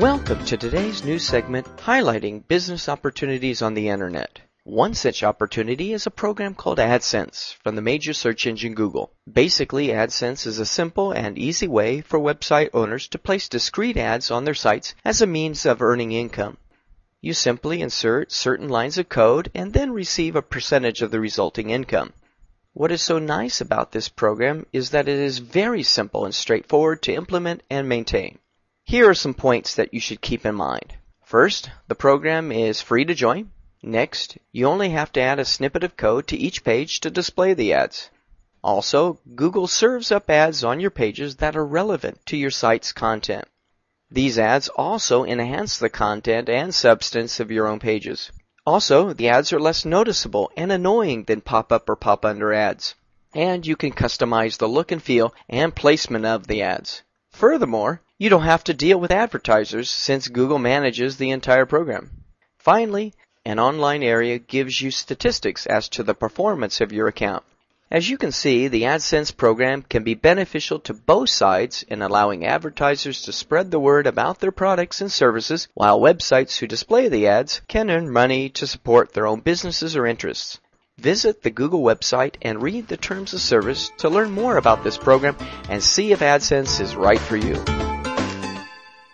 Welcome to today's news segment highlighting business opportunities on the internet. One such opportunity is a program called AdSense from the major search engine Google. Basically, AdSense is a simple and easy way for website owners to place discrete ads on their sites as a means of earning income. You simply insert certain lines of code and then receive a percentage of the resulting income. What is so nice about this program is that it is very simple and straightforward to implement and maintain. Here are some points that you should keep in mind. First, the program is free to join. Next, you only have to add a snippet of code to each page to display the ads. Also, Google serves up ads on your pages that are relevant to your site's content. These ads also enhance the content and substance of your own pages. Also, the ads are less noticeable and annoying than pop-up or pop-under ads. And you can customize the look and feel and placement of the ads. Furthermore, you don't have to deal with advertisers since Google manages the entire program. Finally, an online area gives you statistics as to the performance of your account. As you can see, the AdSense program can be beneficial to both sides in allowing advertisers to spread the word about their products and services, while websites who display the ads can earn money to support their own businesses or interests. Visit the Google website and read the terms of service to learn more about this program and see if AdSense is right for you.